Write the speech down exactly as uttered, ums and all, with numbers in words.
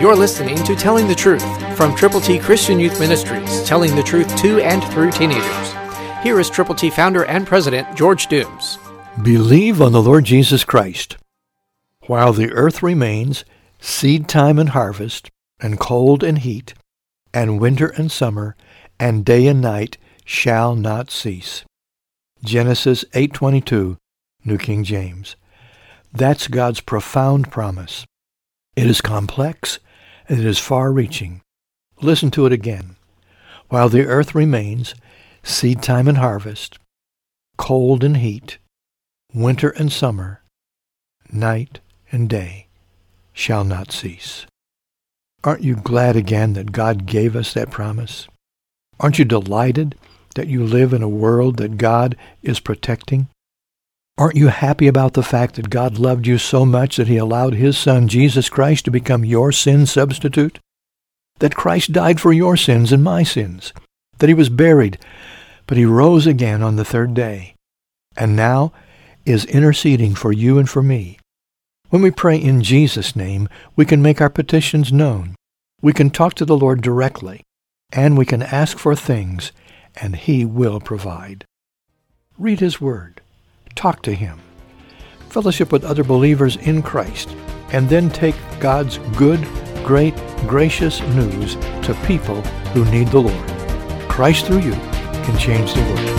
You're listening to Telling the Truth from Triple T Christian Youth Ministries, telling the truth to and through teenagers. Here is Triple T founder and president, George Dooms. Believe on the Lord Jesus Christ. While the earth remains, seed time and harvest, and cold and heat, and winter and summer, and day and night shall not cease. Genesis eight twenty-two, New King James. That's God's profound promise. It is complex, and it is far-reaching. Listen to it again. While the earth remains, seed time and harvest, cold and heat, winter and summer, night and day shall not cease. Aren't you glad again that God gave us that promise? Aren't you delighted that you live in a world that God is protecting? Aren't you happy about the fact that God loved you so much that he allowed his Son, Jesus Christ, to become your sin substitute? That Christ died for your sins and my sins? That he was buried, but he rose again on the third day, and now is interceding for you and for me? When we pray in Jesus' name, we can make our petitions known. We can talk to the Lord directly, and we can ask for things, and he will provide. Read his word. Talk to him. Fellowship with other believers in Christ, and then take God's good, great, gracious news to people who need the Lord. Christ through you can change the world.